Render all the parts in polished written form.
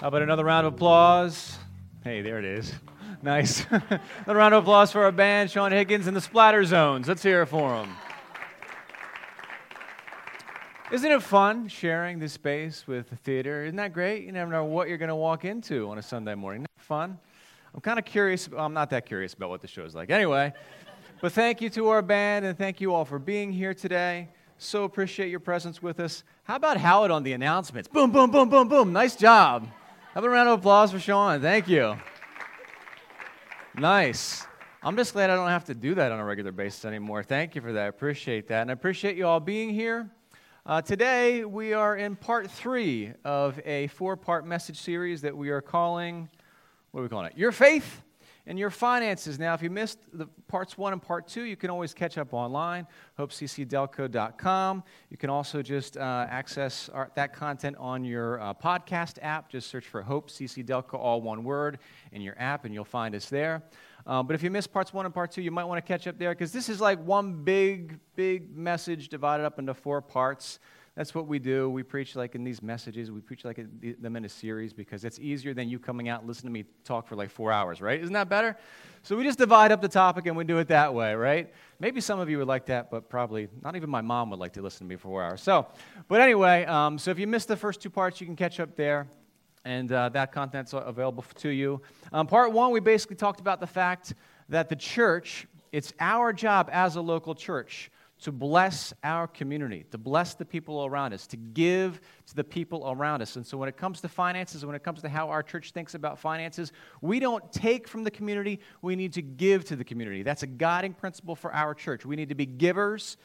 How about another round of applause? Hey, there it is. Nice. Another round of applause for our band, Sean Higgins and the Splatter Zones. Let's hear it for them. Isn't it fun sharing this space with the theater? Isn't that great? You never know what you're going to walk into on a Sunday morning. Isn't that fun? I'm kind of curious. I'm not that curious about what the show's like. Anyway, but thank you to our band, and thank you all for being here today. So appreciate your presence with us. How about Howard on the announcements? Boom, boom, boom, boom, boom. Nice job. Have a round of applause for Sean. Thank you. Nice. I'm just glad I don't have to do that on a regular basis anymore. Thank you for that. I appreciate that. And I appreciate you all being here. Today, we are in part 3 of a 4-part message series that we are calling, what are we calling it? Your Faith and Your Finances. Now, if you missed the parts 1 and part 2, you can always catch up online, HopeCCDelco.com. You can also just access that content on your podcast app. Just search for Hope CC Delco, all one word, in your app, and you'll find us there. But if you missed parts 1 and part 2, you might want to catch up there, because this is like one big message divided up into 4 parts. That's what we do. We preach like in these messages. We preach like them in a series, because it's easier than you coming out and listening to me talk for like 4 hours, right? Isn't that better? So we just divide up the topic and we do it that way, right? Maybe some of you would like that, but probably not even my mom would like to listen to me for 4 hours. But anyway, so if you missed the first 2 parts, you can catch up there. And that content's available to you. Part 1, we basically talked about the fact that the church, it's our job as a local church to bless our community, to bless the people around us, to give to the people around us. And so when it comes to finances, when it comes to how our church thinks about finances, we don't take from the community, we need to give to the community. That's a guiding principle for our church. We need to be givers,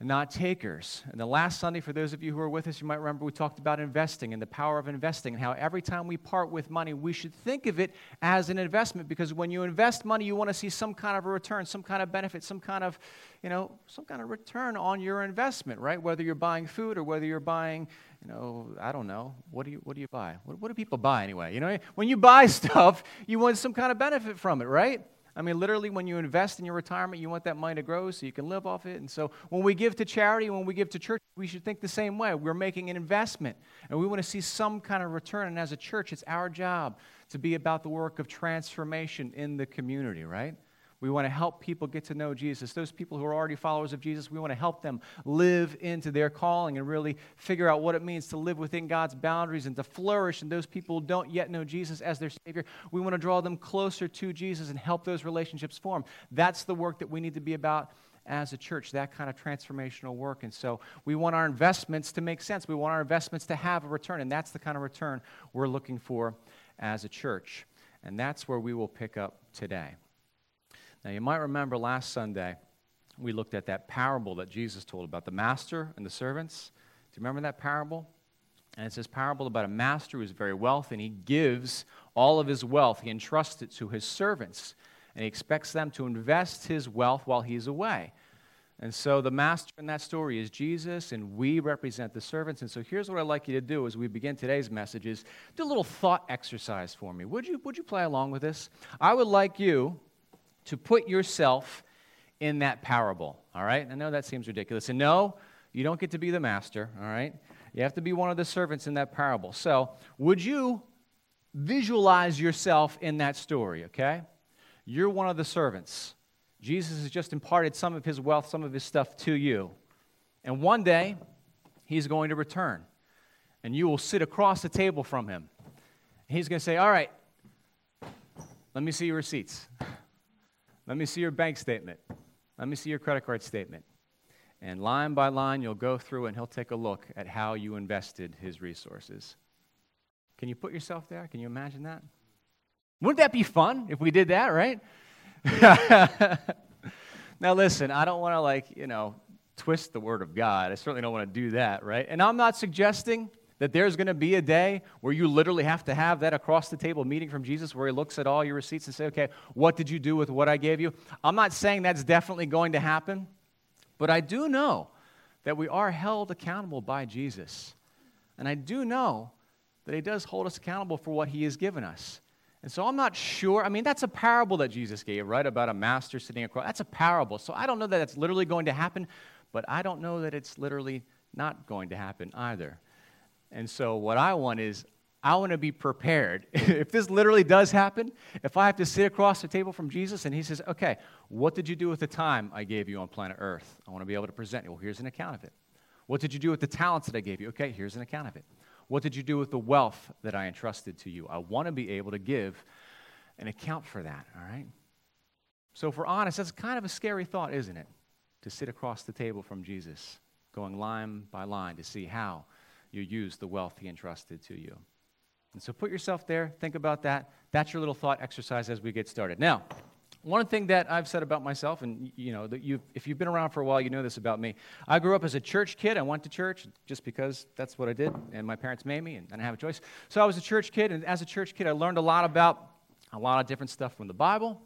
not takers. And the last Sunday, for those of you who were with us, you might remember we talked about investing and the power of investing and how every time we part with money, we should think of it as an investment, because when you invest money, you want to see some kind of a return, some kind of benefit, some kind of return on your investment, right? Whether you're buying food or whether you're buying, I don't know. What do you buy? What do people buy anyway? When you buy stuff, you want some kind of benefit from it, right? Literally, when you invest in your retirement, you want that money to grow so you can live off it. And so when we give to charity, when we give to church, we should think the same way. We're making an investment, and we want to see some kind of return. And as a church, it's our job to be about the work of transformation in the community, right? We want to help people get to know Jesus. Those people who are already followers of Jesus, we want to help them live into their calling and really figure out what it means to live within God's boundaries and to flourish. And those people who don't yet know Jesus as their Savior, we want to draw them closer to Jesus and help those relationships form. That's the work that we need to be about as a church, that kind of transformational work. And so we want our investments to make sense. We want our investments to have a return, and that's the kind of return we're looking for as a church. And that's where we will pick up today. Now, you might remember last Sunday, we looked at that parable that Jesus told about the master and the servants. Do you remember that parable? And it's this parable about a master who's very wealthy, and he gives all of his wealth. He entrusts it to his servants, and he expects them to invest his wealth while he's away. And so the master in that story is Jesus, and we represent the servants. And so here's what I'd like you to do as we begin today's message is do a little thought exercise for me. Would you play along with this? I would like you to put yourself in that parable, all right? I know that seems ridiculous. And no, you don't get to be the master, all right? You have to be one of the servants in that parable. So would you visualize yourself in that story, okay? You're one of the servants. Jesus has just imparted some of his wealth, some of his stuff to you. And one day, he's going to return. And you will sit across the table from him. He's going to say, all right, let me see your receipts. Let me see your bank statement. Let me see your credit card statement. And line by line, you'll go through and he'll take a look at how you invested his resources. Can you put yourself there? Can you imagine that? Wouldn't that be fun if we did that, right? Now listen, I don't want to twist the word of God. I certainly don't want to do that, right? And I'm not suggesting that there's going to be a day where you literally have to have that across-the-table meeting from Jesus where he looks at all your receipts and say, okay, what did you do with what I gave you? I'm not saying that's definitely going to happen, but I do know that we are held accountable by Jesus. And I do know that he does hold us accountable for what he has given us. And so I'm not sure. That's a parable that Jesus gave, right, about a master sitting across. That's a parable. So I don't know that it's literally going to happen, but I don't know that it's literally not going to happen either. And so what I want is I want to be prepared. If this literally does happen, if I have to sit across the table from Jesus and he says, okay, what did you do with the time I gave you on planet Earth? I want to be able to present it. Well, here's an account of it. What did you do with the talents that I gave you? Okay, here's an account of it. What did you do with the wealth that I entrusted to you? I want to be able to give an account for that, all right? So if we're honest, that's kind of a scary thought, isn't it? To sit across the table from Jesus, going line by line to see how you use the wealth he entrusted to you. And so put yourself there, think about that. That's your little thought exercise as we get started. Now, one thing that I've said about myself, and you know, that if you've been around for a while, you know this about me. I grew up as a church kid. I went to church just because that's what I did, and my parents made me, and I didn't have a choice. So I was a church kid, and as a church kid, I learned a lot of different stuff from the Bible.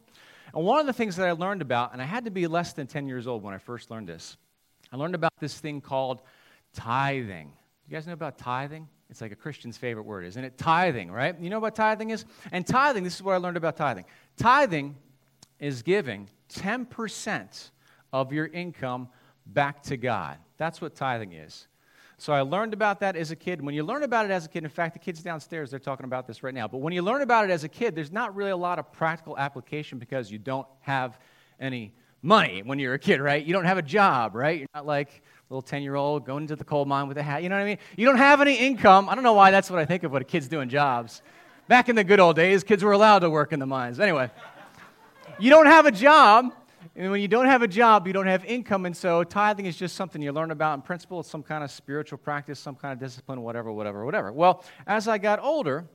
And one of the things that I learned about, and I had to be less than 10 years old when I first learned this, I learned about this thing called tithing. You guys know about tithing? It's like a Christian's favorite word, isn't it? Tithing, right? You know what tithing is? And tithing, this is what I learned about tithing. Tithing is giving 10% of your income back to God. That's what tithing is. So I learned about that as a kid. When you learn about it as a kid, in fact, the kids downstairs, they're talking about this right now. But when you learn about it as a kid, there's not really a lot of practical application because you don't have any money when you're a kid, right? You don't have a job, right? You're not like a little 10-year-old going into the coal mine with a hat. You know what I mean? You don't have any income. I don't know why that's what I think of what a kid's doing jobs. Back in the good old days, kids were allowed to work in the mines. Anyway, you don't have a job. And when you don't have a job, you don't have income, and so tithing is just something you learn about in principle. It's some kind of spiritual practice, some kind of discipline, whatever, whatever, whatever. Well, as I got older,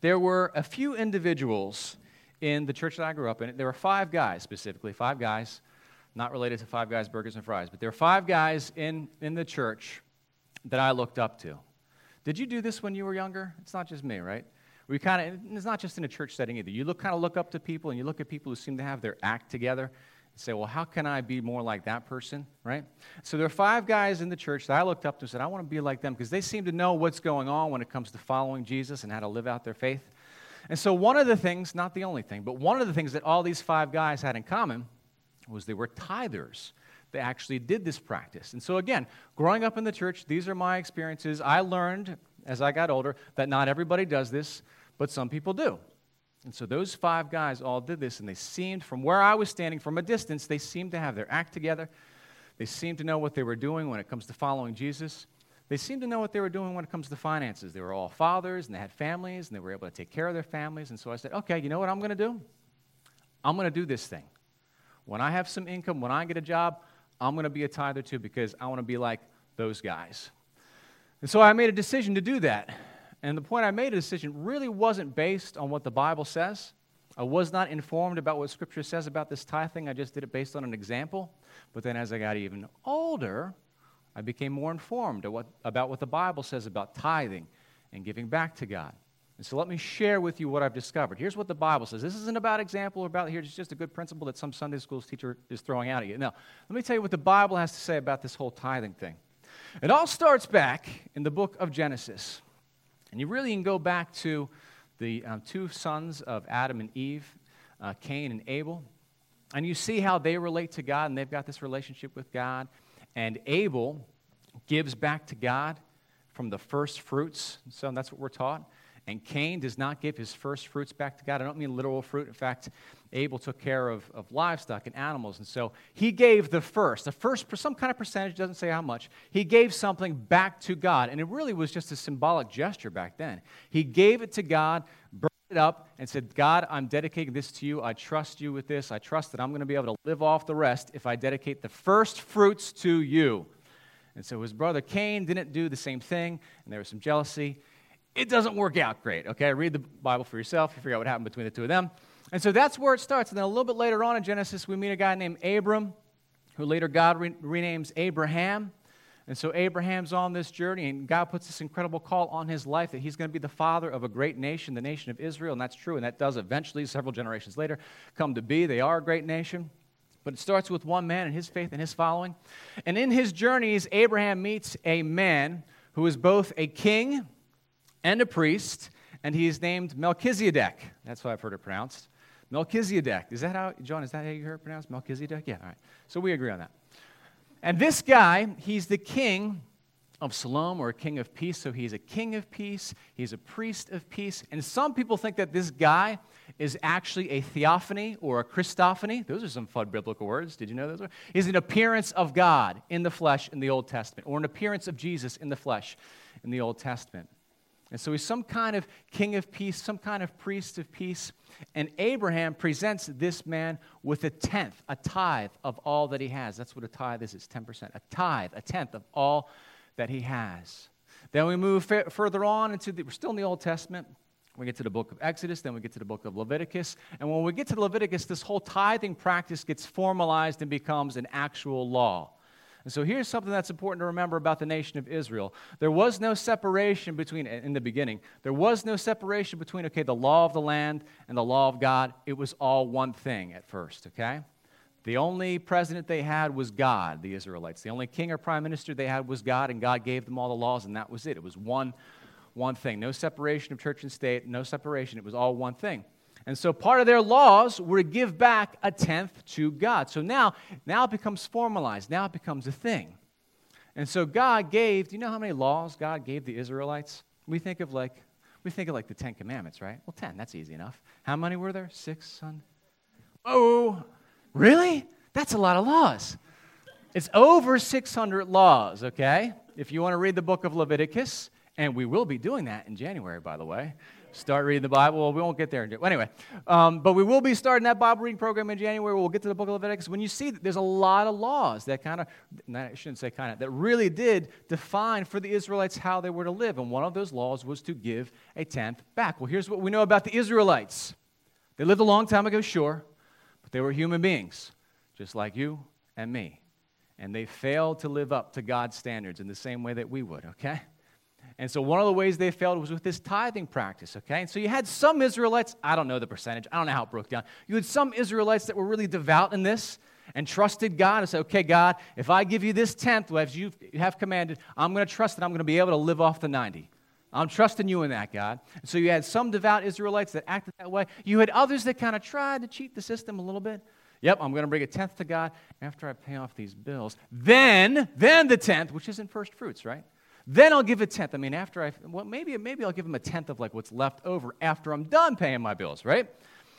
there were a few individuals in the church that I grew up in. There were five guys, specifically, five guys, not related to Five Guys Burgers and Fries, but there were five guys in the church that I looked up to. Did you do this when you were younger? It's not just me, right? We it's not just in a church setting either. You look up to people, and you look at people who seem to have their act together and say, well, how can I be more like that person, right? So there are five guys in the church that I looked up to and said, I want to be like them because they seem to know what's going on when it comes to following Jesus and how to live out their faith. And so one of the things, not the only thing, but one of the things that all these five guys had in common was they were tithers. They actually did this practice. And so again, growing up in the church, these are my experiences. I learned as I got older that not everybody does this, but some people do. And so those five guys all did this, and they seemed, from where I was standing, from a distance, they seemed to have their act together. They seemed to know what they were doing when it comes to following Jesus. They seemed to know what they were doing when it comes to finances. They were all fathers, and they had families, and they were able to take care of their families. And so I said, okay, you know what I'm going to do? I'm going to do this thing. When I have some income, when I get a job, I'm going to be a tither too because I want to be like those guys. And so I made a decision to do that. And the point I made a decision really wasn't based on what the Bible says. I was not informed about what Scripture says about this tithing. I just did it based on an example. But then as I got even older, I became more informed about what the Bible says about tithing and giving back to God. And so let me share with you what I've discovered. Here's what the Bible says. This isn't about example or about here. It's just a good principle that some Sunday school teacher is throwing out at you. Now, let me tell you what the Bible has to say about this whole tithing thing. It all starts back in the book of Genesis. And you really can go back to the two sons of Adam and Eve, Cain and Abel, and you see how they relate to God, and they've got this relationship with God. And Abel gives back to God from the first fruits, so that's what we're taught. And Cain does not give his first fruits back to God. I don't mean literal fruit. In fact, Abel took care of livestock and animals, and so he gave the first, some kind of percentage, doesn't say how much. He gave something back to God, and it really was just a symbolic gesture back then. He gave it to God, burned it up, and said, God, I'm dedicating this to you. I trust you with this. I trust that I'm going to be able to live off the rest if I dedicate the first fruits to you. And so his brother Cain didn't do the same thing, and there was some jealousy. It doesn't work out great, okay? Read the Bible for yourself. You figure out what happened between the two of them. And so that's where it starts. And then a little bit later on in Genesis, we meet a guy named Abram, who later God renames Abraham. And so Abraham's on this journey, and God puts this incredible call on his life that he's going to be the father of a great nation, the nation of Israel. And that's true, and that does eventually, several generations later, come to be. They are a great nation. But it starts with one man and his faith and his following. And in his journeys, Abraham meets a man who is both a king and a priest, and he is named Melchizedek. That's how I've heard it pronounced. Melchizedek. Is that how, John, is that how you heard it pronounced? Melchizedek? Yeah, all right. So we agree on that. And this guy, he's the king of Siloam, or a king of peace. So he's a king of peace. He's a priest of peace. And some people think that this guy is actually a theophany or a Christophany. Those are some fun biblical words. Did you know those? He's an appearance of God in the flesh in the Old Testament, or an appearance of Jesus in the flesh in the Old Testament. And so he's some kind of king of peace, some kind of priest of peace. And Abraham presents this man with a tenth, a tithe of all that he has. That's what a tithe is. It's 10%. A tithe, a tenth of all that he has. Then we move further on into we're still in the Old Testament. We get to the book of Exodus, then we get to the book of Leviticus. And when we get to Leviticus, this whole tithing practice gets formalized and becomes an actual law. And so here's something that's important to remember about the nation of Israel. There was no separation between, in the beginning, there was no separation between, okay, the law of the land and the law of God. It was all one thing at first, okay? The only president they had was God, the Israelites. The only king or prime minister they had was God, and God gave them all the laws, and that was it. It was one thing. No separation of church and state, no separation. It was all one thing. And so part of their laws were to give back a tenth to God. So now it becomes formalized. Now it becomes a thing. And so God gave, do you know how many laws God gave the Israelites? We think of like the Ten Commandments, right? Well, 10, that's easy enough. How many were there? 6, 7? Oh, really? That's a lot of laws. It's over 600 laws, okay? If you want to read the book of Leviticus, and we will be doing that in January, by the way. Start reading the Bible. Well, we won't get there. Anyway, but we will be starting that Bible reading program in January. We'll get to the book of Leviticus. When you see that there's a lot of laws that that really did define for the Israelites how they were to live. And one of those laws was to give a tenth back. Well, here's what we know about the Israelites. They lived a long time ago, sure, but they were human beings, just like you and me. And they failed to live up to God's standards in the same way that we would, okay? And so one of the ways they failed was with this tithing practice, okay? And so you had some Israelites, I don't know the percentage, I don't know how it broke down. You had some Israelites that were really devout in this and trusted God and said, okay, God, if I give you this tenth, as you have commanded, I'm going to trust that I'm going to be able to live off the 90. I'm trusting you in that, God. And so you had some devout Israelites that acted that way. You had others that kind of tried to cheat the system a little bit. Yep, I'm going to bring a tenth to God after I pay off these bills. Then the tenth, which isn't first fruits, right? Then I'll give a tenth. I mean, maybe I'll give them a tenth of like what's left over after I'm done paying my bills, right?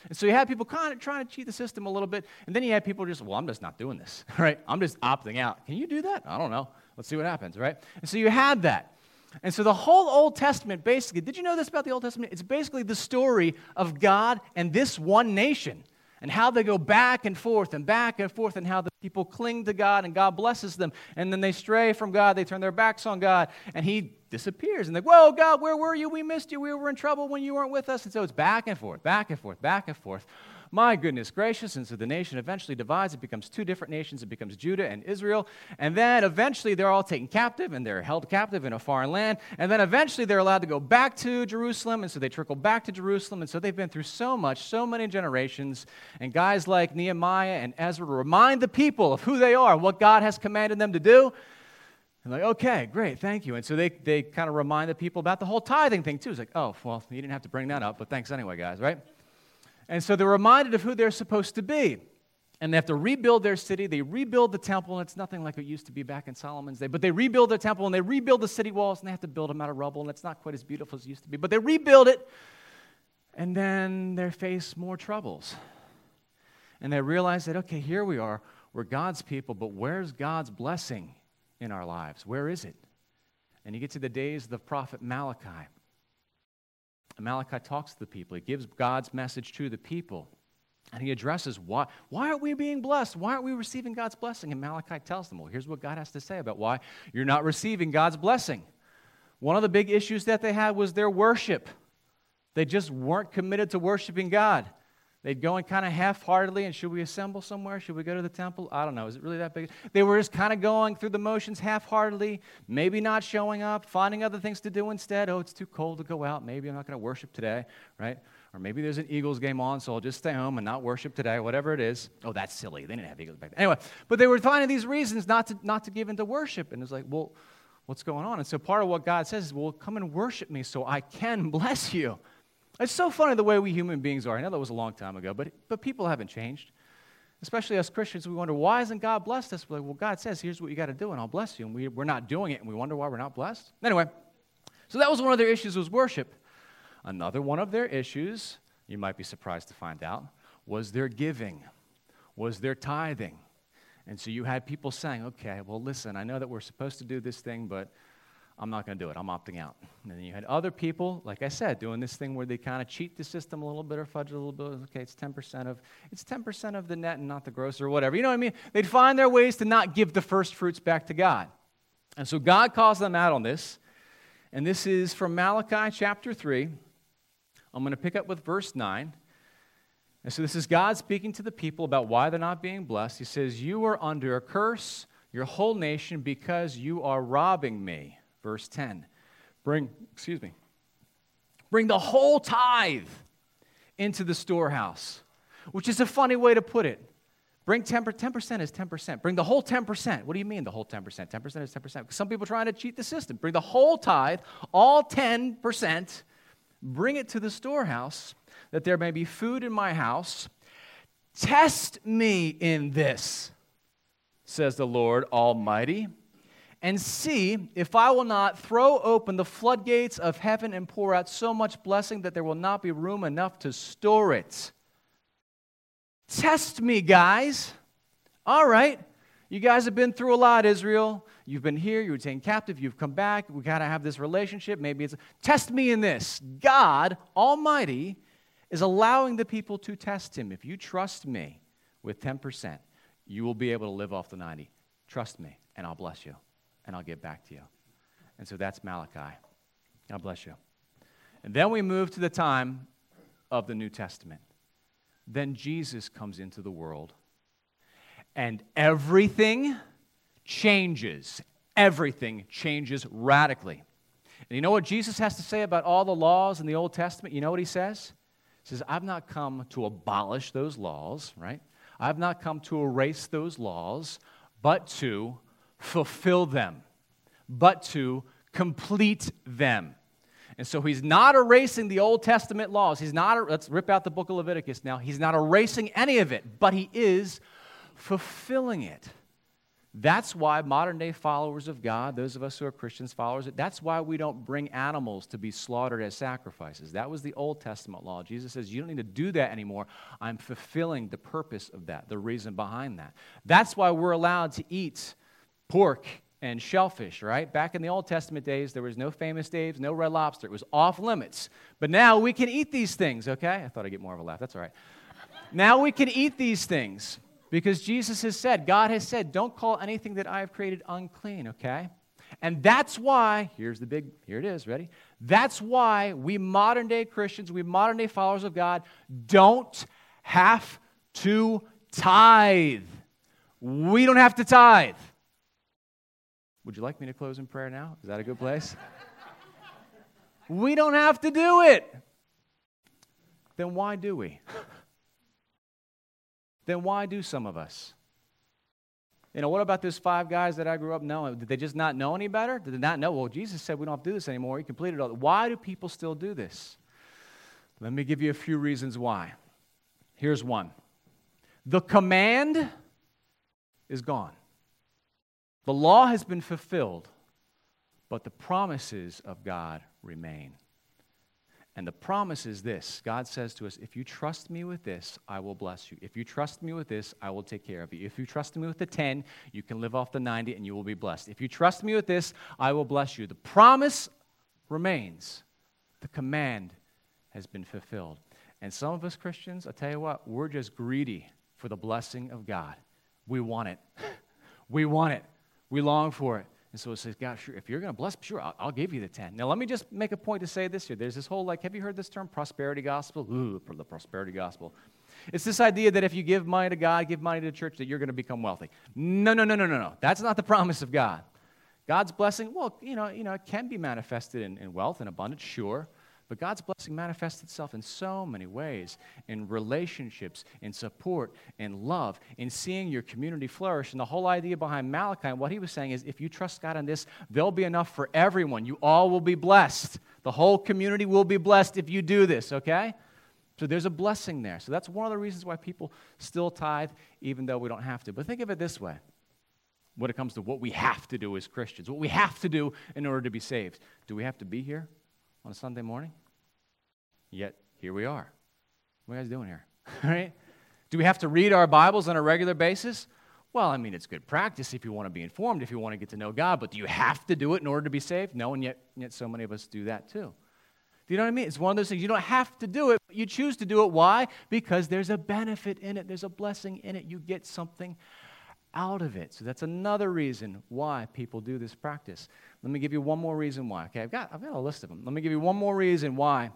And so you had people kind of trying to cheat the system a little bit, and then you had people just, well, I'm just not doing this, right? I'm just opting out. Can you do that? I don't know. Let's see what happens, right? And so you had that. And so the whole Old Testament basically, did you know this about the Old Testament? It's basically the story of God and this one nation, and how they go back and forth and back and forth, and how the people cling to God and God blesses them. And then they stray from God. They turn their backs on God and he disappears. And they're like, whoa, God, where were you? We missed you. We were in trouble when you weren't with us. And so it's back and forth, back and forth, back and forth. My goodness gracious. And so the nation eventually divides. It becomes two different nations. It becomes Judah and Israel. And then eventually they're all taken captive and they're held captive in a foreign land. And then eventually they're allowed to go back to Jerusalem. And so they trickle back to Jerusalem. And so they've been through so much, so many generations. And guys like Nehemiah and Ezra remind the people of who they are, what God has commanded them to do. And like, okay, great, thank you. And so they kind of remind the people about the whole tithing thing too. It's like, oh, well, you didn't have to bring that up, but thanks anyway, guys, right? And so they're reminded of who they're supposed to be. And they have to rebuild their city. They rebuild the temple, and it's nothing like it used to be back in Solomon's day. But they rebuild their temple, and they rebuild the city walls, and they have to build them out of rubble, and it's not quite as beautiful as it used to be. But they rebuild it, and then they face more troubles. And they realize that, okay, here we are. We're God's people, but where's God's blessing in our lives? Where is it? And you get to the days of the prophet Malachi. Malachi talks to the people. He gives God's message to the people. And he addresses why aren't we being blessed? Why aren't we receiving God's blessing? And Malachi tells them, well, here's what God has to say about why you're not receiving God's blessing. One of the big issues that they had was their worship. They just weren't committed to worshiping God. They'd go in kind of half-heartedly, and should we assemble somewhere? Should we go to the temple? I don't know. Is it really that big? They were just kind of going through the motions half-heartedly, maybe not showing up, finding other things to do instead. Oh, it's too cold to go out. Maybe I'm not going to worship today, right? Or maybe there's an Eagles game on, so I'll just stay home and not worship today, whatever it is. Oh, that's silly. They didn't have Eagles back then. Anyway, but they were finding these reasons not to give into worship. And it's like, well, what's going on? And so part of what God says is, well, come and worship me so I can bless you. It's so funny the way we human beings are. I know that was a long time ago, but people haven't changed. especially us Christians, we wonder, why hasn't God blessed us? We're like, well, God says, here's what you got to do, and I'll bless you. And we're not doing it, and we wonder why we're not blessed. Anyway, so that was one of their issues, was worship. Another one of their issues, you might be surprised to find out, was their giving, was their tithing. And so you had people saying, okay, well, listen, I know that we're supposed to do this thing, but I'm not going to do it. I'm opting out. And then you had other people, like I said, doing this thing where they kind of cheat the system a little bit or fudge it a little bit. Okay, it's 10% of the net and not the gross or whatever. You know what I mean? They'd find their ways to not give the first fruits back to God. And so God calls them out on this. And this is from Malachi chapter 3. I'm going to pick up with verse 9. And so this is God speaking to the people about why they're not being blessed. He says, you are under a curse, your whole nation, because you are robbing me. Verse 10, bring the whole tithe into the storehouse, which is a funny way to put it. Bring 10% is 10%. Bring the whole 10%. What do you mean the whole 10%? 10% is 10%. Because some people are trying to cheat the system. Bring the whole tithe, all 10%, bring it to the storehouse, that there may be food in my house. Test me in this, says the Lord Almighty, and see if I will not throw open the floodgates of heaven and pour out so much blessing that there will not be room enough to store it. Test me, guys. All right. You guys have been through a lot, Israel. You've been here. You were taken captive. You've come back. We got to have this relationship. Maybe it's, test me in this. God Almighty is allowing the people to test him. If you trust me with 10%, you will be able to live off the 90. Trust me, and I'll bless you, and I'll get back to you. And so that's Malachi. God bless you. And then we move to the time of the New Testament. Then Jesus comes into the world, and everything changes. Everything changes radically. And you know what Jesus has to say about all the laws in the Old Testament? You know what he says? He says, I've not come to abolish those laws, right? I've not come to erase those laws, but to fulfill them, but to complete them. And so he's not erasing the Old Testament laws. He's not, let's rip out the book of Leviticus now. He's not erasing any of it, but he is fulfilling it. That's why modern-day followers of God, those of us who are Christians followers, that's why we don't bring animals to be slaughtered as sacrifices. That was the Old Testament law. Jesus says, you don't need to do that anymore. I'm fulfilling the purpose of that, the reason behind that. That's why we're allowed to eat pork and shellfish, right? Back in the Old Testament days, there was no Famous Dave's, no Red Lobster. It was off limits. But now we can eat these things, okay? I thought I'd get more of a laugh. That's all right. Now we can eat these things because Jesus has said, God has said, don't call anything that I have created unclean, okay? And that's why, here it is, ready? That's why we modern-day Christians, we modern-day followers of God don't have to tithe. We don't have to tithe. Would you like me to close in prayer now? Is that a good place? We don't have to do it. Then why do we? Then why do some of us? You know, what about those five guys that I grew up knowing? Did they just not know any better? Did they not know? Well, Jesus said we don't have to do this anymore. He completed all. Why do people still do this? Let me give you a few reasons why. Here's one. The command is gone. The law has been fulfilled, but the promises of God remain. And the promise is this. God says to us, if you trust me with this, I will bless you. If you trust me with this, I will take care of you. If you trust me with the 10, you can live off the 90 and you will be blessed. If you trust me with this, I will bless you. The promise remains. The command has been fulfilled. And some of us Christians, I'll tell you what, we're just greedy for the blessing of God. We want it. We want it. We long for it. And so it says, God, sure, if you're going to bless, sure, I'll give you the 10. Now, let me just make a point to say this here. There's this whole, like, have you heard this term, prosperity gospel? Ooh, the prosperity gospel. It's this idea that if you give money to God, give money to the church, that you're going to become wealthy. No. That's not the promise of God. God's blessing, well, you know, it can be manifested in wealth and abundance, sure. But God's blessing manifests itself in so many ways, in relationships, in support, in love, in seeing your community flourish. And the whole idea behind Malachi and what he was saying is if you trust God in this, there'll be enough for everyone. You all will be blessed. The whole community will be blessed if you do this, okay? So there's a blessing there. So that's one of the reasons why people still tithe, even though we don't have to. But think of it this way, when it comes to what we have to do as Christians, what we have to do in order to be saved. Do we have to be here on a Sunday morning? Yet, here we are. What are you guys doing here? All right? Do we have to read our Bibles on a regular basis? Well, I mean, it's good practice if you want to be informed, if you want to get to know God, but do you have to do it in order to be saved? No, and yet so many of us do that too. Do you know what I mean? It's one of those things. You don't have to do it, but you choose to do it. Why? Because there's a benefit in it. There's a blessing in it. You get something out of it. So that's another reason why people do this practice. Let me give you one more reason why. Okay, I've got a list of them. Let me give you one more reason why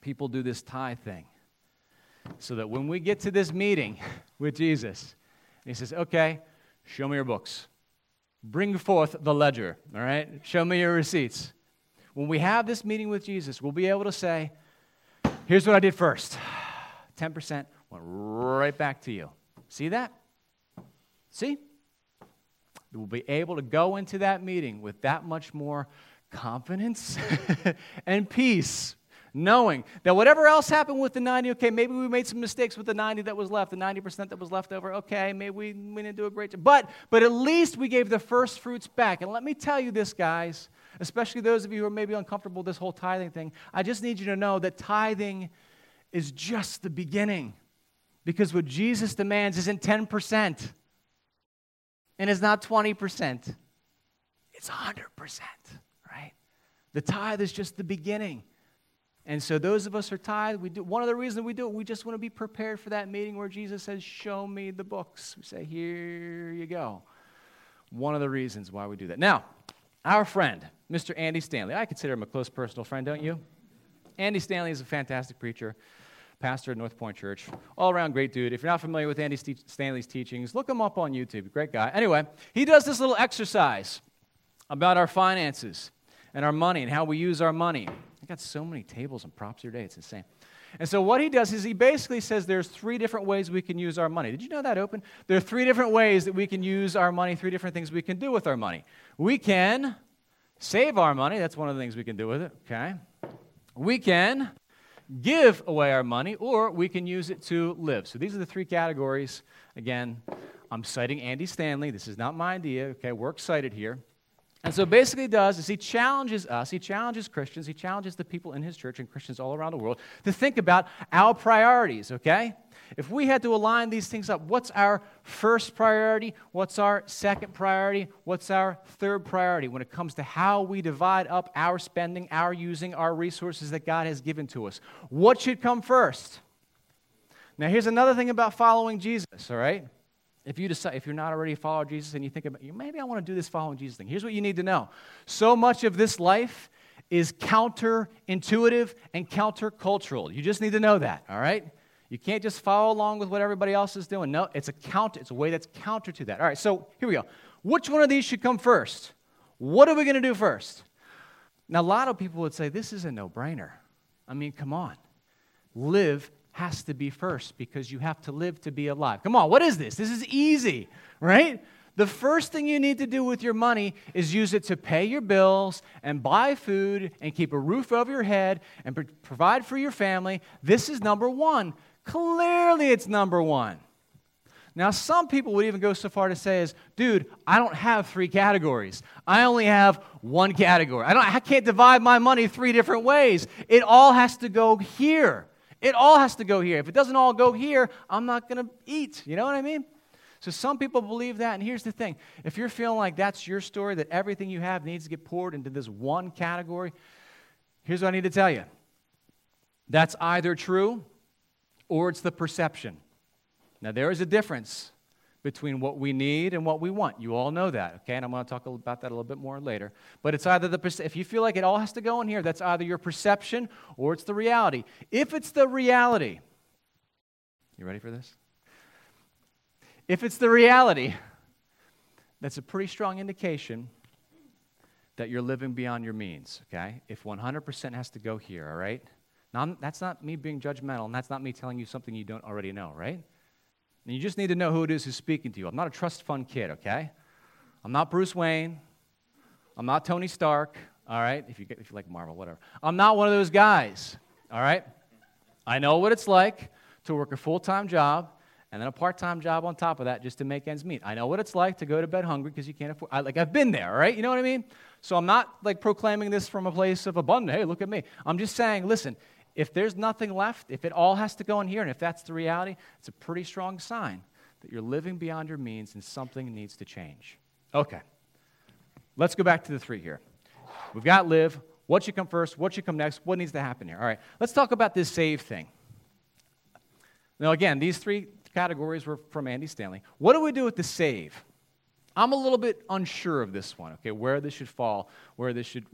people do this tithe thing. So that when we get to this meeting with Jesus, he says, okay, show me your books. Bring forth the ledger, all right? Show me your receipts. When we have this meeting with Jesus, we'll be able to say, here's what I did first. 10% went right back to you. See that? See? We'll be able to go into that meeting with that much more confidence and peace, knowing that whatever else happened with the 90, okay, maybe we made some mistakes with the 90 that was left, the 90% that was left over, okay, maybe we didn't do a great job. But at least we gave the first fruits back. And let me tell you this, guys, especially those of you who are maybe uncomfortable with this whole tithing thing, I just need you to know that tithing is just the beginning, because what Jesus demands isn't 10%, and it's not 20%. It's 100%, right? The tithe is just the beginning. And so those of us who are tithe, one of the reasons we do it, we just want to be prepared for that meeting where Jesus says, show me the books. We say, here you go. One of the reasons why we do that. Now, our friend, Mr. Andy Stanley, I consider him a close personal friend, don't you? Andy Stanley is a fantastic preacher, pastor at North Point Church, all-around great dude. If you're not familiar with Andy Stanley's teachings, look him up on YouTube. Great guy. Anyway, he does this little exercise about our finances and our money and how we use our money. I got so many tables and props here today, it's insane. And so what he does is he basically says there's three different ways we can use our money. Did you know that, Open? There are three different ways that we can use our money, three different things we can do with our money. We can save our money. That's one of the things we can do with it, okay? We can give away our money, or we can use it to live. So these are the three categories. Again, I'm citing Andy Stanley. This is not my idea, okay? We're excited here. And so basically he does is he challenges us, he challenges Christians, he challenges the people in his church and Christians all around the world to think about our priorities, okay? If we had to align these things up, what's our first priority? What's our second priority? What's our third priority when it comes to how we divide up our spending, our using, our resources that God has given to us? What should come first? Now here's another thing about following Jesus, all right? If you decide, if you're not already a follower of Jesus and you think about, maybe I want to do this following Jesus thing, here's what you need to know. So much of this life is counterintuitive and countercultural. You just need to know that, all right? You can't just follow along with what everybody else is doing. No, it's a way that's counter to that. All right, so here we go. Which one of these should come first? What are we going to do first? Now, a lot of people would say, this is a no-brainer. I mean, come on. Live has to be first because you have to live to be alive. Come on, what is this? This is easy, right? The first thing you need to do with your money is use it to pay your bills and buy food and keep a roof over your head and provide for your family. This is number one. Clearly, it's number one. Now, some people would even go so far to say is, dude, I don't have three categories. I only have one category. I can't divide my money three different ways. It all has to go here. It all has to go here. If it doesn't all go here, I'm not going to eat. You know what I mean? So some people believe that, and here's the thing. If you're feeling like that's your story, that everything you have needs to get poured into this one category, here's what I need to tell you. That's either true or it's the perception. Now, there is a difference between what we need and what we want. You all know that, okay? And I'm going to talk about that a little bit more later. But it's either if you feel like it all has to go in here, that's either your perception or it's the reality. If it's the reality, you ready for this? If it's the reality, that's a pretty strong indication that you're living beyond your means, okay? If 100% has to go here, all right? Now, that's not me being judgmental, and that's not me telling you something you don't already know, right? And you just need to know who it is who's speaking to you. I'm not a trust fund kid, okay? I'm not Bruce Wayne. I'm not Tony Stark, all right? If you like Marvel, whatever. I'm not one of those guys, all right? I know what it's like to work a full-time job and then a part-time job on top of that just to make ends meet. I know what it's like to go to bed hungry because you can't afford... I've been there, all right? You know what I mean? So I'm not, proclaiming this from a place of abundance. Hey, look at me. I'm just saying, listen, if there's nothing left, if it all has to go in here, and if that's the reality, it's a pretty strong sign that you're living beyond your means and something needs to change. Okay. Let's go back to the three here. We've got live. What should come first? What should come next? What needs to happen here? All right. Let's talk about this save thing. Now, again, these three categories were from Andy Stanley. What do we do with the save? I'm a little bit unsure of this one, okay, where this should fall, where this should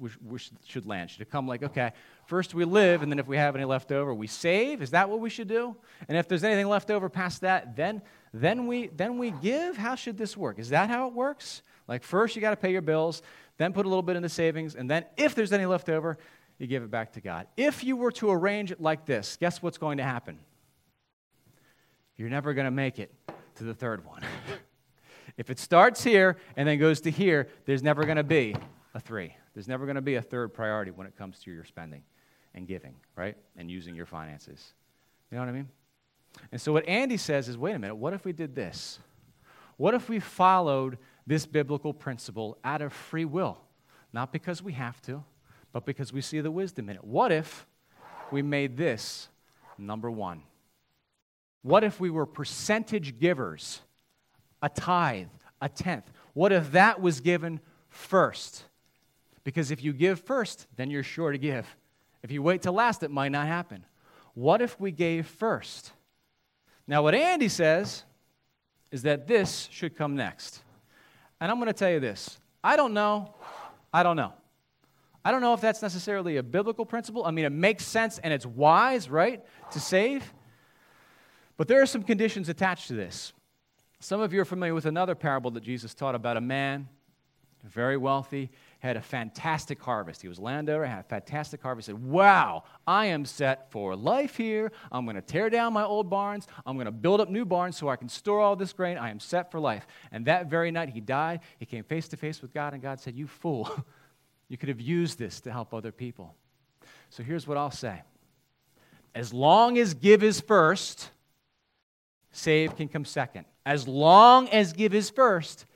land. Should it come like, okay, first we live, and then if we have any left over, we save? Is that what we should do? And if there's anything left over past that, then we give? How should this work? Is that how it works? Like, first you got to pay your bills, then put a little bit in the savings, and then if there's any left over, you give it back to God. If you were to arrange it like this, guess what's going to happen? You're never going to make it to the third one. If it starts here and then goes to here, there's never going to be a three. There's never going to be a third priority when it comes to your spending and giving, right, and using your finances. You know what I mean? And so what Andy says is, wait a minute, what if we did this? What if we followed this biblical principle out of free will? Not because we have to, but because we see the wisdom in it. What if we made this number one? What if we were percentage givers? A tithe, a tenth. What if that was given first? Because if you give first, then you're sure to give. If you wait till last, it might not happen. What if we gave first? Now, what Andy says is that this should come next. And I'm going to tell you this. I don't know. I don't know if that's necessarily a biblical principle. I mean, it makes sense and it's wise, right, to save. But there are some conditions attached to this. Some of you are familiar with another parable that Jesus taught about a man, very wealthy, had a fantastic harvest. He was a landowner, had a fantastic harvest. He said, wow, I am set for life here. I'm going to tear down my old barns. I'm going to build up new barns so I can store all this grain. I am set for life. And that very night he died. He came face to face with God, and God said, you fool. You could have used this to help other people. So here's what I'll say. As long as give is first, save can come second. As long as give is first,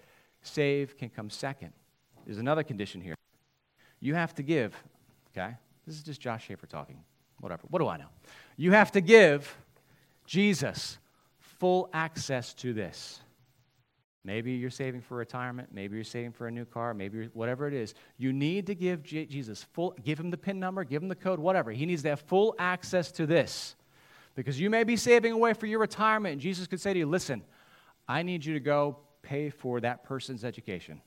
save can come second. There's another condition here. You have to give, okay? This is just Josh Schaefer talking, whatever. What do I know? You have to give Jesus full access to this. Maybe you're saving for retirement. Maybe you're saving for a new car. Maybe you're, whatever it is. You need to give Jesus full, give him the PIN number, give him the code, whatever. He needs to have full access to this. Because you may be saving away for your retirement, and Jesus could say to you, listen, I need you to go pay for that person's education.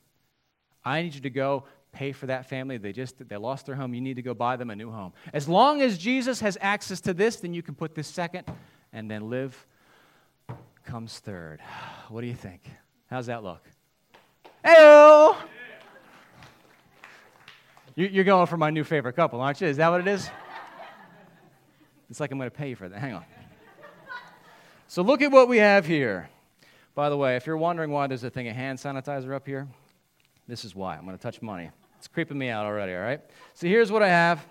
I need you to go pay for that family. They lost their home. You need to go buy them a new home. As long as Jesus has access to this, then you can put this second, and then live comes third. What do you think? How's that look? Hey-o! You're going for my new favorite couple, aren't you? Is that what it is? It's like I'm going to pay you for that. Hang on. So look at what we have here. By the way, if you're wondering why there's a thing of hand sanitizer up here, this is why. I'm going to touch money. It's creeping me out already, all right? So here's what I have.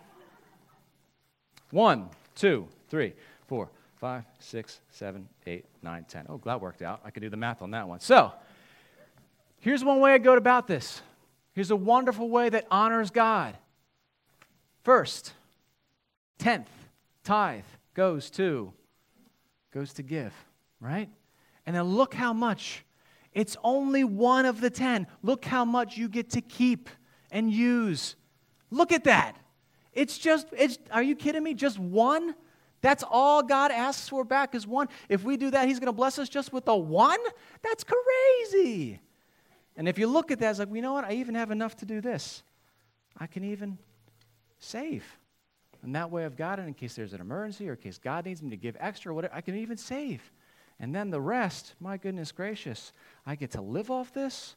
1, 2, 3, 4, 5, 6, 7, 8, 9, 10. Oh, that worked out. I could do the math on that one. So here's one way I go about this. Here's a wonderful way that honors God. First, tenth, tithe goes to give, right? And then look how much. It's only one of the 10. Look how much you get to keep and use. Look at that. Are you kidding me? Just one? That's all God asks for back is one. If we do that, he's going to bless us just with a one? That's crazy. And if you look at that, it's like, you know what? I even have enough to do this. I can even save. And that way I've got it in case there's an emergency or in case God needs me to give extra or whatever. I can even save. And then the rest, my goodness gracious, I get to live off this?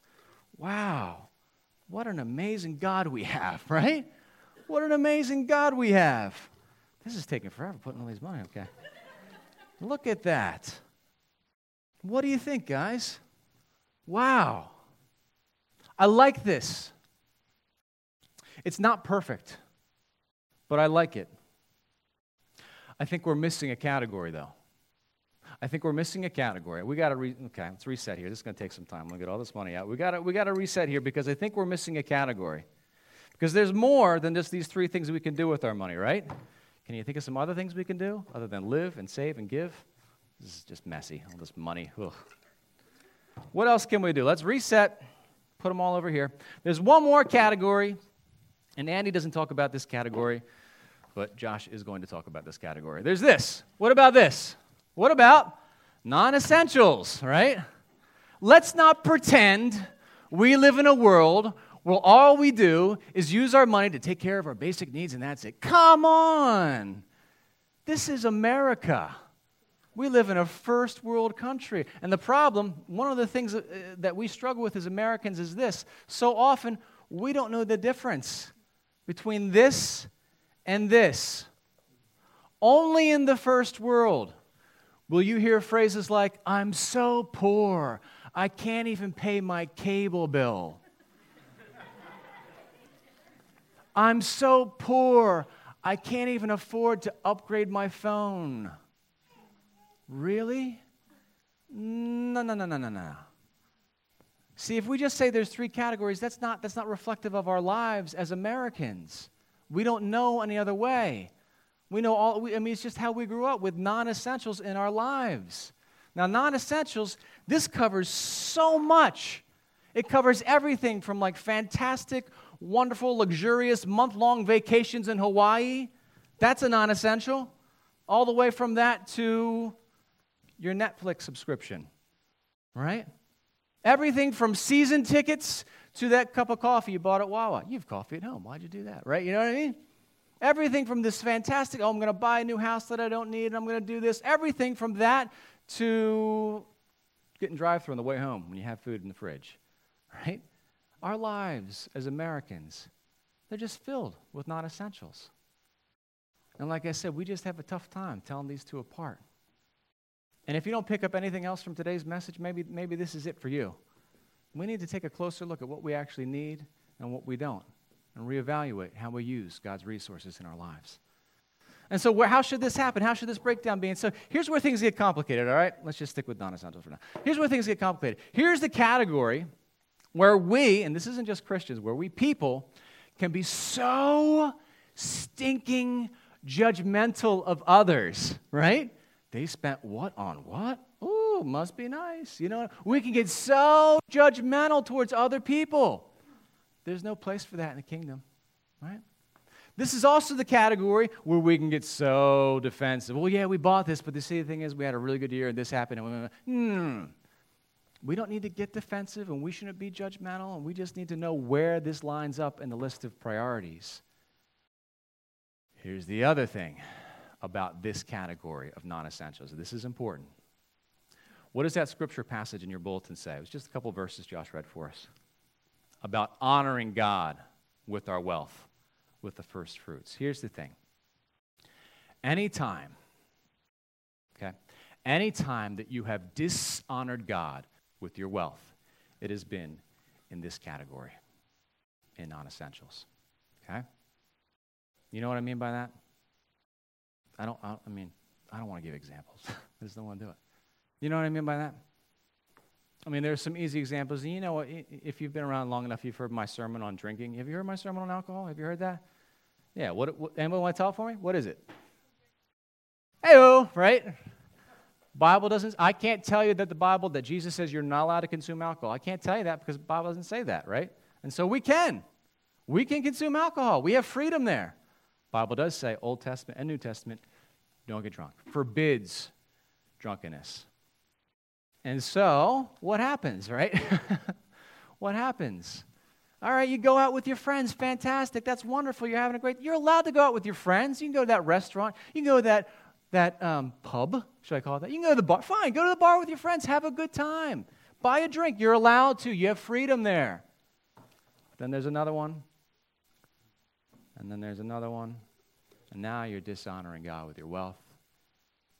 Wow, what an amazing God we have, right? What an amazing God we have. This is taking forever, putting all these money, okay. Look at that. What do you think, guys? Wow. I like this. It's not perfect, but I like it. I think we're missing a category, though. I think we're missing a category. We got to okay, let's reset here. This is going to take some time. We'll get all this money out. We got to reset here because I think we're missing a category. Because there's more than just these three things we can do with our money, right? Can you think of some other things we can do other than live and save and give? This is just messy, all this money. Ugh. What else can we do? Let's reset, put them all over here. There's one more category, and Andy doesn't talk about this category, but Josh is going to talk about this category. There's this. What about this? What about non-essentials, right? Let's not pretend we live in a world where all we do is use our money to take care of our basic needs, and that's it. Come on. This is America. We live in a first world country. And the problem, one of the things that we struggle with as Americans is this. So often, we don't know the difference between this and this. Only in the first world will you hear phrases like, I'm so poor, I can't even pay my cable bill. I'm so poor, I can't even afford to upgrade my phone. Really? No. See, if we just say there's three categories, that's not reflective of our lives as Americans. We don't know any other way. We know it's just how we grew up with non-essentials in our lives. Now, non-essentials, this covers so much. It covers everything from like fantastic, wonderful, luxurious, month-long vacations in Hawaii. That's a non-essential. All the way from that to your Netflix subscription, right? Everything from season tickets to that cup of coffee you bought at Wawa. You have coffee at home. Why'd you do that, right? You know what I mean? Everything from this fantastic, I'm going to buy a new house that I don't need, and I'm going to do this. Everything from that to getting drive-thru on the way home when you have food in the fridge, right? Our lives as Americans, they're just filled with non-essentials. And like I said, we just have a tough time telling these two apart. And if you don't pick up anything else from today's message, maybe this is it for you. We need to take a closer look at what we actually need and what we don't, and reevaluate how we use God's resources in our lives. And so how should this happen? How should this breakdown be? And so here's where things get complicated, all right? Let's just stick with non-essentials for now. Here's where things get complicated. Here's the category where we, and this isn't just Christians, where we people can be so stinking judgmental of others, right? They spent what on what? Ooh, must be nice. You know, we can get so judgmental towards other people. There's no place for that in the kingdom, right? This is also the category where we can get so defensive. Well, yeah, we bought this, but the thing is we had a really good year and this happened. And we don't need to get defensive, and we shouldn't be judgmental, and we just need to know where this lines up in the list of priorities. Here's the other thing about this category of non-essentials. This is important. What does that scripture passage in your bulletin say? It was just a couple verses Josh read for us. About honoring God with our wealth, with the first fruits. Here's the thing. Anytime that you have dishonored God with your wealth, it has been in this category, in non-essentials, okay? You know what I mean by that? I don't want to give examples. I just don't want to do it. You know what I mean by that? I mean, there's some easy examples. And you know what? If you've been around long enough, you've heard my sermon on drinking. Have you heard my sermon on alcohol? Have you heard that? Yeah. What anybody want to tell it for me? What is it? Hey-oh, right? Bible doesn't. I can't tell you that Jesus says you're not allowed to consume alcohol. I can't tell you that because the Bible doesn't say that, right? And so we can consume alcohol. We have freedom there. Bible does say Old Testament and New Testament, don't get drunk. Forbids drunkenness. And so, what happens, right? What happens? All right, you go out with your friends. Fantastic. That's wonderful. You're allowed to go out with your friends. You can go to that restaurant. You can go to that pub, should I call it that? You can go to the bar. Fine, go to the bar with your friends. Have a good time. Buy a drink. You're allowed to. You have freedom there. Then there's another one. And then there's another one. And now you're dishonoring God with your wealth.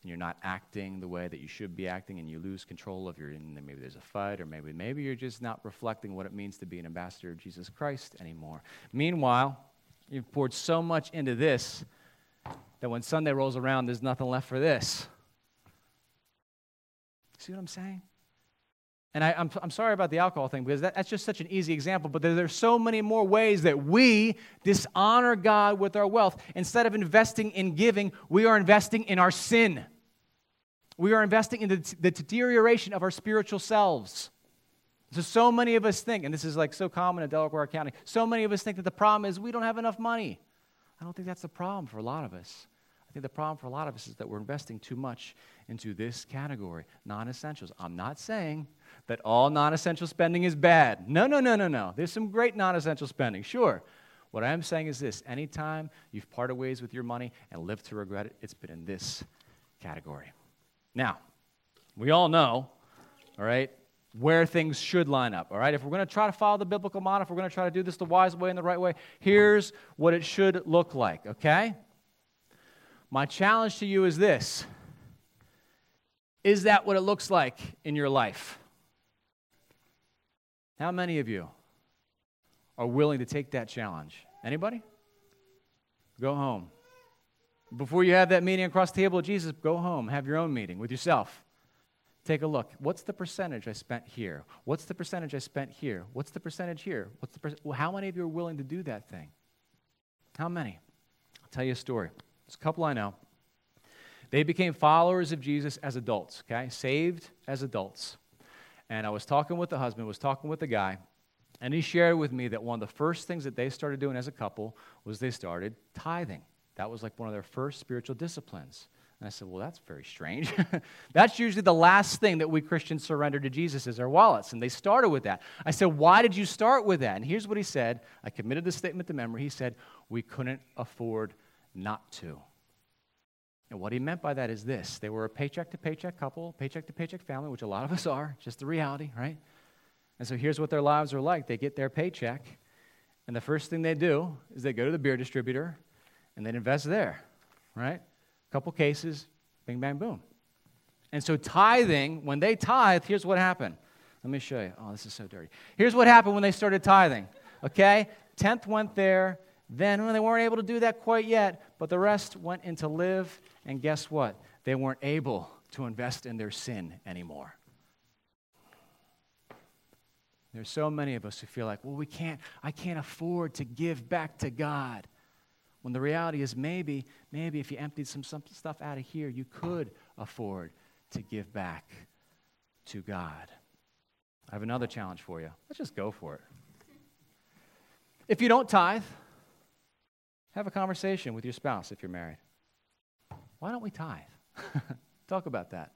And you're not acting the way that you should be acting, and you lose control of your, and then maybe there's a fight, or maybe you're just not reflecting what it means to be an ambassador of Jesus Christ anymore. Meanwhile, you've poured so much into this that when Sunday rolls around, there's nothing left for this. See what I'm saying? And I'm sorry about the alcohol thing, because that's just such an easy example, but there's so many more ways that we dishonor God with our wealth. Instead of investing in giving, we are investing in our sin. We are investing in the deterioration of our spiritual selves. So many of us think, and this is like so common in Delaware County, so many of us think that the problem is we don't have enough money. I don't think that's the problem for a lot of us. I think the problem for a lot of us is that we're investing too much into this category, non-essentials. I'm not saying that all non-essential spending is bad. No. There's some great non-essential spending, sure. What I am saying is this: anytime you've parted ways with your money and lived to regret it, it's been in this category. Now, we all know, all right, where things should line up, all right? If we're going to try to follow the biblical model, if we're going to try to do this the wise way and the right way, here's what it should look like, okay? My challenge to you is this. Is that what it looks like in your life? How many of you are willing to take that challenge? Anybody? Go home. Before you have that meeting across the table with Jesus, go home. Have your own meeting with yourself. Take a look. What's the percentage I spent here? What's the percentage I spent here? What's the percentage here? Well, how many of you are willing to do that thing? How many? I'll tell you a story. There's a couple I know. They became followers of Jesus as adults, okay? Saved as adults. And I was talking with the husband, was talking with the guy, and he shared with me that one of the first things that they started doing as a couple was they started tithing. That was like one of their first spiritual disciplines. And I said, well, that's very strange. That's usually the last thing that we Christians surrender to Jesus is our wallets, and they started with that. I said, why did you start with that? And here's what he said. I committed this statement to memory. He said, we couldn't afford not to. And what he meant by that is this. They were a paycheck-to-paycheck couple, paycheck-to-paycheck family, which a lot of us are, just the reality, right? And so here's what their lives are like. They get their paycheck, and the first thing they do is they go to the beer distributor, and they invest there, right? Couple cases, bing, bang, boom. And so tithing, when they tithe, here's what happened. Let me show you. Oh, this is so dirty. Here's what happened when they started tithing, okay? 10th went there. Then when they weren't able to do that quite yet, but the rest went into live, and guess what? They weren't able to invest in their sin anymore. There's so many of us who feel like, well, I can't afford to give back to God. When the reality is maybe if you emptied some stuff out of here, you could afford to give back to God. I have another challenge for you. Let's just go for it. If you don't tithe, have a conversation with your spouse if you're married. Why don't we tithe? Talk about that.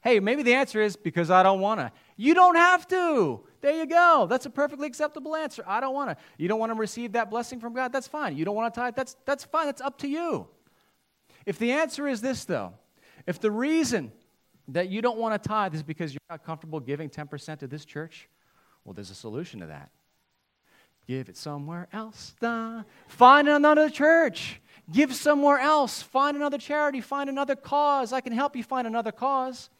Hey, maybe the answer is because I don't want to. You don't have to. There you go. That's a perfectly acceptable answer. I don't want to. You don't want to receive that blessing from God? That's fine. You don't want to tithe? That's fine. That's up to you. If the answer is this, though, if the reason that you don't want to tithe is because you're not comfortable giving 10% to this church, well, there's a solution to that. Give it somewhere else. Find another church. Give somewhere else. Find another charity. Find another cause. I can help you find another cause.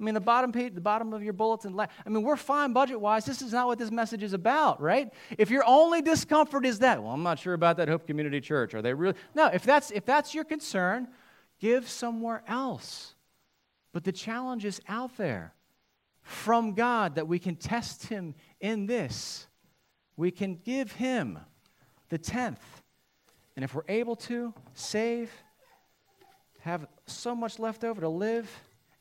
I mean, the bottom of your bulletin, I mean, we're fine budget-wise. This is not what this message is about, right? If your only discomfort is that, well, I'm not sure about that Hope Community Church. Are they really? No, if that's your concern, give somewhere else. But the challenge is out there from God that we can test him in this. We can give him the 10th. And if we're able to, save, have so much left over to live,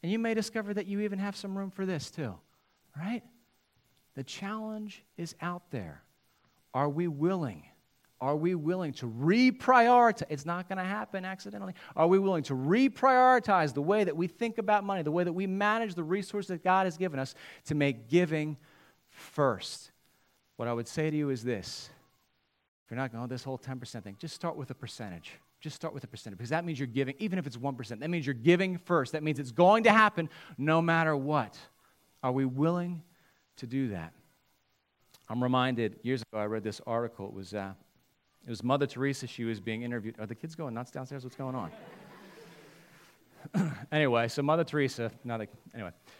and you may discover that you even have some room for this too, right? The challenge is out there. Are we willing? Are we willing to reprioritize? It's not going to happen accidentally. Are we willing to reprioritize the way that we think about money, the way that we manage the resources that God has given us to make giving first? What I would say to you is this. If you're not going, oh, this whole 10% thing, just start with a percentage. Just start with a percentage, because that means you're giving, even if it's 1%. That means you're giving first. That means it's going to happen no matter what. Are we willing to do that? I'm reminded, years ago I read this article. It was Mother Teresa. She was being interviewed. Are the kids going nuts downstairs? What's going on? Anyway, so Mother Teresa,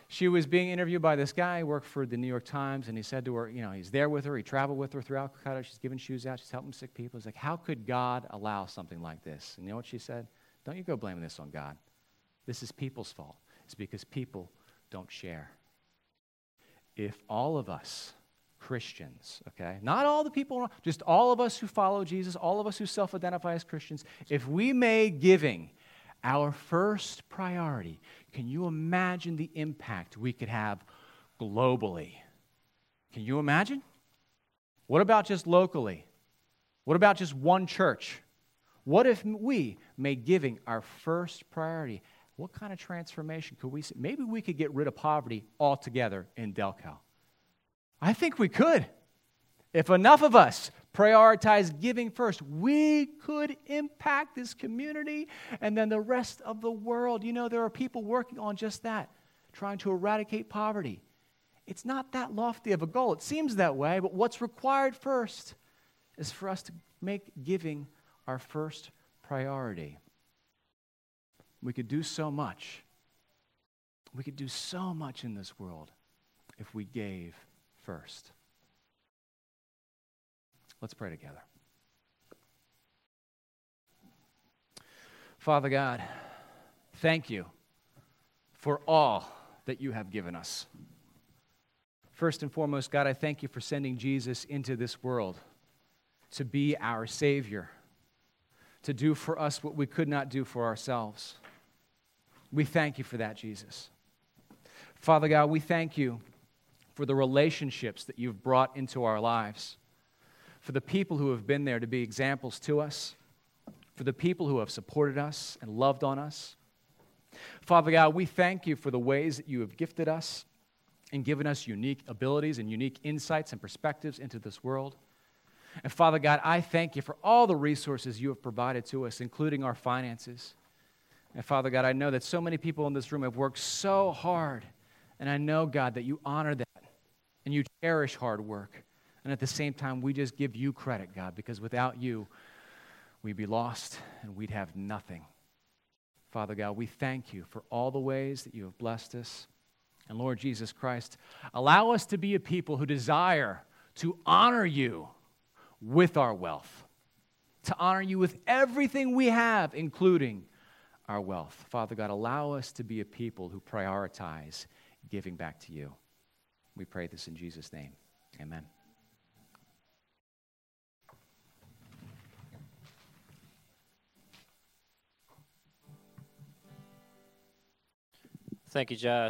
she was being interviewed by this guy who worked for the New York Times, and he said to her, you know, he's there with her, he traveled with her throughout Calcutta, she's giving shoes out, she's helping sick people. He's like, how could God allow something like this? And you know what she said? Don't you go blaming this on God. This is people's fault. It's because people don't share. If all of us Christians, okay, not all the people, just all of us who follow Jesus, all of us who self-identify as Christians, if we made giving our first priority, can you imagine the impact we could have globally? Can you imagine? What about just locally? What about just one church? What if we made giving our first priority? What kind of transformation could we see? Maybe we could get rid of poverty altogether in Delco. I think we could. If enough of us prioritize giving first, we could impact this community and then the rest of the world. You know, there are people working on just that, trying to eradicate poverty. It's not that lofty of a goal. It seems that way, but what's required first is for us to make giving our first priority. We could do so much. We could do so much in this world if we gave first. Let's pray together. Father God, thank you for all that you have given us. First and foremost, God, I thank you for sending Jesus into this world to be our Savior, to do for us what we could not do for ourselves. We thank you for that, Jesus. Father God, we thank you for the relationships that you've brought into our lives, for the people who have been there to be examples to us, for the people who have supported us and loved on us. Father God, we thank you for the ways that you have gifted us and given us unique abilities and unique insights and perspectives into this world. And Father God, I thank you for all the resources you have provided to us, including our finances. And Father God, I know that so many people in this room have worked so hard. And I know, God, that you honor that and you cherish hard work. And at the same time, we just give you credit, God, because without you, we'd be lost and we'd have nothing. Father God, we thank you for all the ways that you have blessed us. And Lord Jesus Christ, allow us to be a people who desire to honor you with our wealth, to honor you with everything we have, including our wealth. Father God, allow us to be a people who prioritize giving back to you. We pray this in Jesus' name. Amen. Thank you, Josh.